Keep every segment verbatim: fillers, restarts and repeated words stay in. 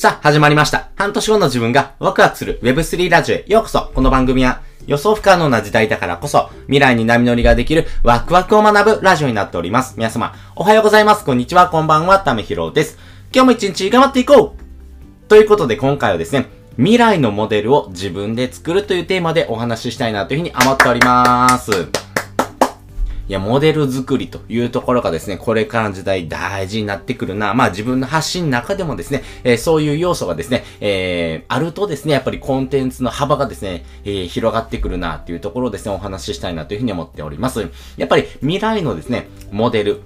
さあ、始まりました。半年後の自分がワクワクする ウェブスリー ラジオへようこそ。この番組は予想不可能な時代だからこそ未来に波乗りができるワクワクを学ぶラジオになっております。皆様、おはようございます。こんにちは。こんばんは。ためひろです。今日も一日頑張っていこうということで今回はですね、未来のモデルを自分で作るというテーマでお話ししたいなというふうに思っております。いや、モデル作りというところがですね、これからの時代大事になってくるな。まあ自分の発信の中でもですね、えー、そういう要素がですね、えー、あるとですね、やっぱりコンテンツの幅がですね、えー、広がってくるなっていうところをですね、お話ししたいなというふうに思っております。やっぱり未来のですね、モデル。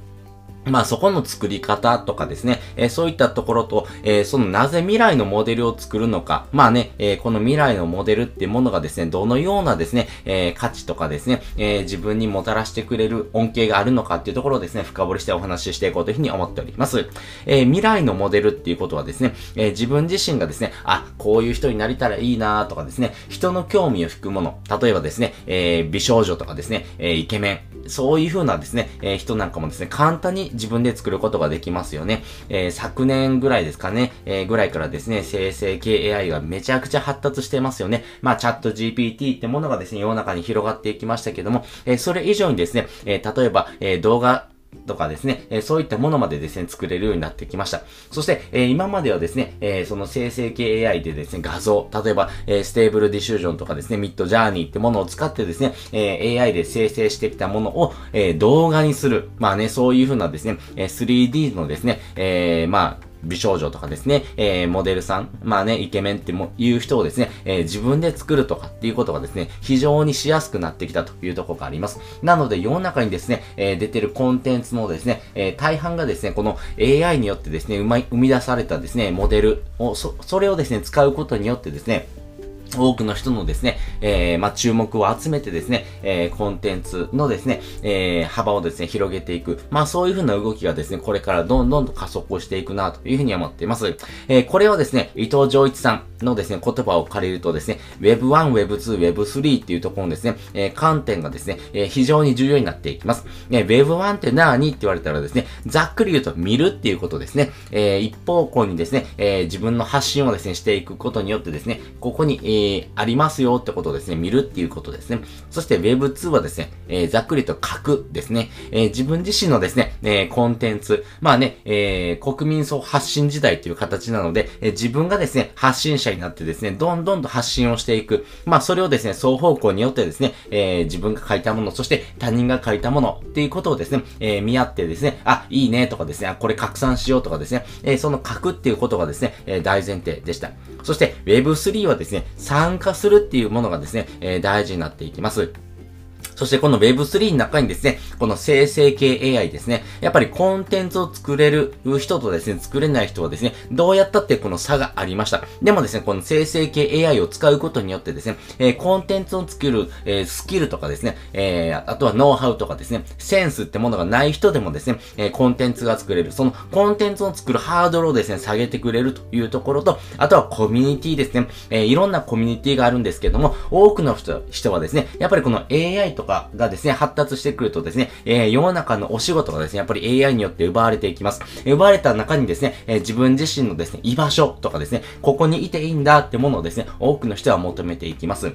まあそこの作り方とかですね、えー、そういったところと、えー、そのなぜ未来のモデルを作るのか、まあね、えー、この未来のモデルってものがですね、どのようなですね、えー、価値とかですね、えー、自分にもたらしてくれる恩恵があるのかっていうところをですね、深掘りしてお話ししていこうというふうに思っております。えー、未来のモデルっていうことはですね、えー、自分自身がですね、あ、こういう人になりたらいいなとかですね、人の興味を引くもの、例えばですね、えー、美少女とかですね、えー、イケメン、そういう風なですね、えー、人なんかもですね、簡単に自分で作ることができますよね。えー、昨年ぐらいですかね、えー、ぐらいからですね、生成系 エーアイ がめちゃくちゃ発達してますよね。まあ、チャット ジーピーティー ってものがですね、世の中に広がっていきましたけども、えー、それ以上にですね、えー、例えば、えー、動画、とかですね、えー、そういったものまでですね、作れるようになってきました。そして、えー、今まではですね、えー、その生成系 エーアイ でですね、画像、例えば、えー、ステーブルディフュージョンとかですね、ミッドジャーニーってものを使ってですね、えー、エーアイ で生成してきたものを、えー、動画にする。まあね、そういう風なですね、えー、スリーディー のですね、えー、まあ、美少女とかですね、えー、モデルさん、まあね、イケメンってもいう人をですね、えー、自分で作るとかっていうことがですね、非常にしやすくなってきたというところがあります。なので、世の中にですね、えー、出てるコンテンツのですね、えー、大半がですね、この エーアイ によってですね、うまい、生み出されたですね、モデルを、そ、それをですね、使うことによってですね、多くの人のですね、えー、まあ、注目を集めてですね、えー、コンテンツのですね、えー、幅をですね、広げていく。まあ、そういうふうな動きがですね、これからどんどんと加速をしていくな、というふうに思っています。えー、これをですね、伊藤浄一さんのですね、言葉を借りるとですね、ウェブワン、ウェブツー、ウェブスリー っていうところのですね、えー、観点がですね、えー、非常に重要になっていきます。ね、ウェブワン って何って言われたらですね、ざっくり言うと見るっていうことですね。えー、一方向にですね、えー、自分の発信をですね、していくことによってですね、ここに、えーえー、ありますよってことをですね、見るっていうことですね。そして ウェブツー はですね、えー、ざっくりと書くですね、えー、自分自身のですね、えー、コンテンツ、まあね、えー、国民総発信時代という形なので、えー、自分がですね、発信者になってですね、どんどんと発信をしていく。まあそれをですね、双方向によってですね、えー、自分が書いたもの、そして他人が書いたものっていうことをですね、えー、見合ってですね、あ、いいねとかですね、あ、これ拡散しようとかですね、えー、その書くっていうことがですね、えー、大前提でした。そして ウェブスリー はですね、参加するっていうものがですね、えー、大事になっていきます。そしてこの ウェブスリー の中にですね、この生成系 エーアイ ですね、やっぱりコンテンツを作れる人とですね、作れない人はですね、どうやったってこの差がありました。でもですね、この生成系 エーアイ を使うことによってですね、えー、コンテンツを作る、えー、スキルとかですね、えー、あとはノウハウとかですね、センスってものがない人でもですね、えー、コンテンツが作れる。そのコンテンツを作るハードルをですね、下げてくれるというところと、あとはコミュニティですね、えー、いろんなコミュニティがあるんですけども、多くの人、人はですね、やっぱりこの エーアイ とがですね、発達してくるとですね、えー、世の中のお仕事がですね、やっぱり エーアイ によって奪われていきます。奪われた中にですね、えー、自分自身のですね、居場所とかですね、ここにいていいんだってものをですね、多くの人は求めていきます。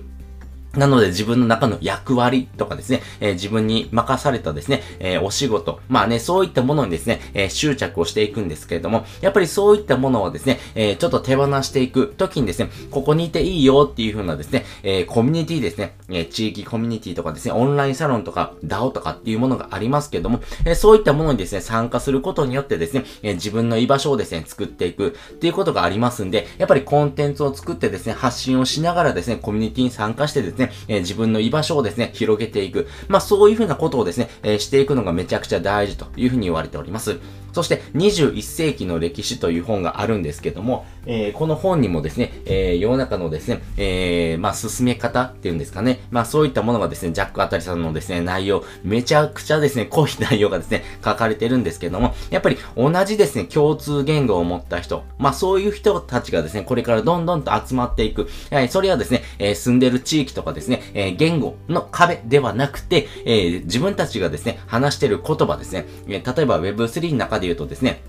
なので自分の中の役割とかですね、えー、自分に任されたですね、えー、お仕事、まあね、そういったものにですね、えー、執着をしていくんですけれども、やっぱりそういったものをですね、えー、ちょっと手放していくときにですね、ここにいていいよっていう風なですね、えー、コミュニティですね、えー、地域コミュニティとかですね、オンラインサロンとか ダオ とかっていうものがありますけれども、えー、そういったものにですね、参加することによってですね、えー、自分の居場所をですね、作っていくっていうことがありますんで、やっぱりコンテンツを作ってですね、発信をしながらですね、コミュニティに参加してですね、ね、えー、自分の居場所をですね、広げていく。まあ、そういうふうなことをですね、えー、していくのがめちゃくちゃ大事というふうに言われております。そして、にじゅういっせいきの歴史という本があるんですけども、えー、この本にもですね、えー、世の中のですね、えー、まあ、進め方っていうんですかね。まあ、そういったものがですね、ジャックあたりさんのですね、内容、めちゃくちゃですね、濃い内容がですね、書かれてるんですけども、やっぱり同じですね、共通言語を持った人、まあ、そういう人たちがですね、これからどんどんと集まっていく。はい、それはですね、えー、住んでる地域とかですね、えー、言語の壁ではなくて、えー、自分たちがですね、話してる言葉ですね、えー、例えば ウェブスリー の中で言うとですね、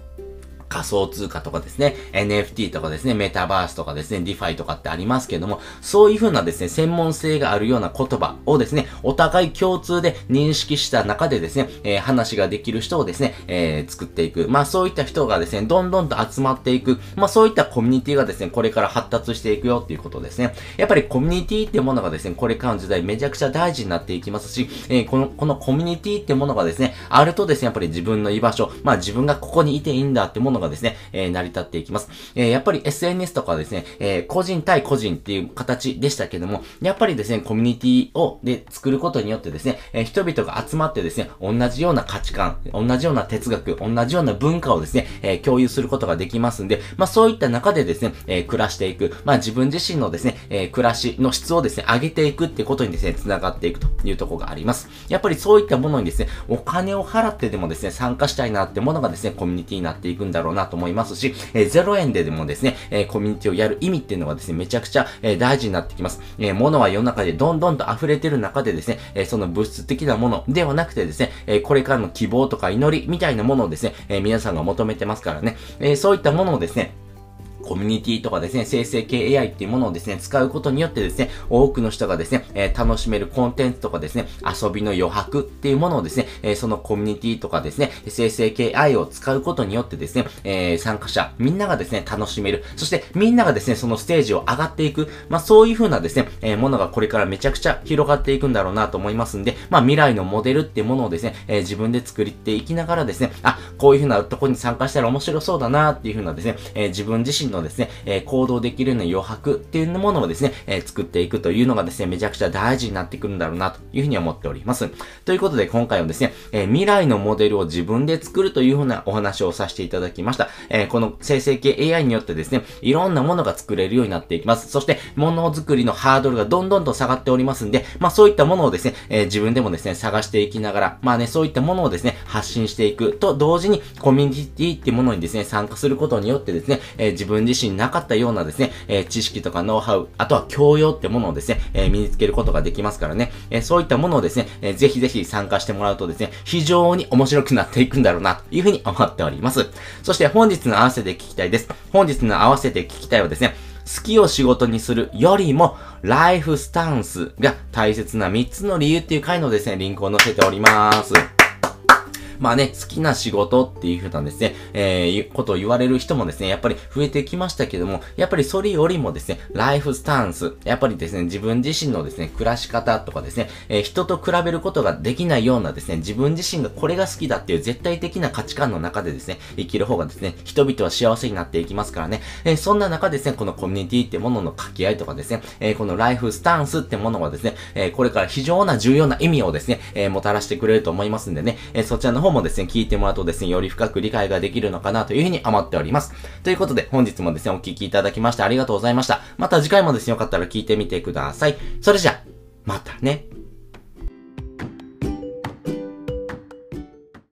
仮想通貨とかですね、エヌエフティー とかですね、メタバースとかですね、DeFi とかってありますけれども、そういう風なですね、専門性があるような言葉をですね、お互い共通で認識した中でですね、えー、話ができる人をですね、えー、作っていく。まあそういった人がですね、どんどんと集まっていく。まあそういったコミュニティがですね、これから発達していくよっていうことですね。やっぱりコミュニティってものがですね、これからの時代めちゃくちゃ大事になっていきますし、えー、この、このコミュニティってものがですね、あるとですね、やっぱり自分の居場所、まあ自分がここにいていいんだってものがですね、えー、成り立っていきます。えー、やっぱり エスエヌエス とかですね、えー、個人対個人っていう形でしたけども、やっぱりですね、コミュニティをで作ることによってですね、えー、人々が集まってですね、同じような価値観、同じような哲学、同じような文化をですね、えー、共有することができますんで、まあそういった中でですね、えー、暮らしていく、まあ自分自身のですね、えー、暮らしの質をですね、上げていくってことにですね、繋がっていくというところがあります。やっぱりそういったものにですね、お金を払ってでもですね、参加したいなってものがですね、コミュニティになっていくんだろうなと思いますし、えー、ゼロえんででもですね、えー、コミュニティをやる意味っていうのがですね、めちゃくちゃ、えー、大事になってきます。えー、物は世の中でどんどんと溢れてる中でですね、えー、その物質的なものではなくてですね、えー、これからの希望とか祈りみたいなものをですね、えー、皆さんが求めてますからね、えー、そういったものをですね、コミュニティとかですね、生成系 エーアイ っていうものをですね、使うことによってですね、多くの人がですね、えー、楽しめるコンテンツとかですね、遊びの余白っていうものをですね、えー、そのコミュニティとかですね、生成系 エーアイ を使うことによってですね、えー、参加者、みんながですね、楽しめる。そして、みんながですね、そのステージを上がっていく。まあ、そういう風なですね、えー、ものがこれからめちゃくちゃ広がっていくんだろうなと思いますんで、まあ、未来のモデルっていうものをですね、えー、自分で作っていきながらですね、あ、こういう風なとこに参加したら面白そうだなっていう風なですね、えー、自分自身のですね、えー、行動できるような余白っていうものをですね、えー、作っていくというのがですね、めちゃくちゃ大事になってくるんだろうなというふうに思っております。ということで今回はですね、えー、未来のモデルを自分で作るというふうなお話をさせていただきました。えー、この生成系 エーアイ によってですね、いろんなものが作れるようになっていきます。そして、ものづくりのハードルがどんどんと下がっておりますんで、まあそういったものをですね、えー、自分でもですね、探していきながら、まあね、そういったものをですね、発信していくと同時にコミュニティっていうものにですね、参加することによってですね、えー、自分自身なかったようなですね、えー、知識とかノウハウ、あとは教養ってものをですね、えー、身につけることができますからね、えー、そういったものをですね、えー、ぜひぜひ参加してもらうとですね、非常に面白くなっていくんだろうな、というふうに思っております。そして本日の合わせて聞きたいです。本日の合わせて聞きたいはですね、好きを仕事にするよりも、ライフスタンスが大切なみっつの理由っていう回のですね、リンクを載せております。まあね、好きな仕事っていう風なですね、えー、ことを言われる人もですね、やっぱり増えてきましたけども、やっぱりそれよりもですね、ライフスタンス、やっぱりですね、自分自身のですね、暮らし方とかですね、えー、人と比べることができないようなですね、自分自身がこれが好きだっていう絶対的な価値観の中でですね、生きる方がですね、人々は幸せになっていきますからね、えー、そんな中ですね、このコミュニティってものの掛け合いとかですね、えー、このライフスタンスってものがですね、えー、これから非常な重要な意味をですね、えー、もたらしてくれると思いますんでね、えー、そちらの方もですね、聞いてもらうとですね、より深く理解ができるのかなというふうに思っております。ということで、本日もですね、お聞きいただきましてありがとうございました。また次回もですね、よかったら聞いてみてください。それじゃ、またね。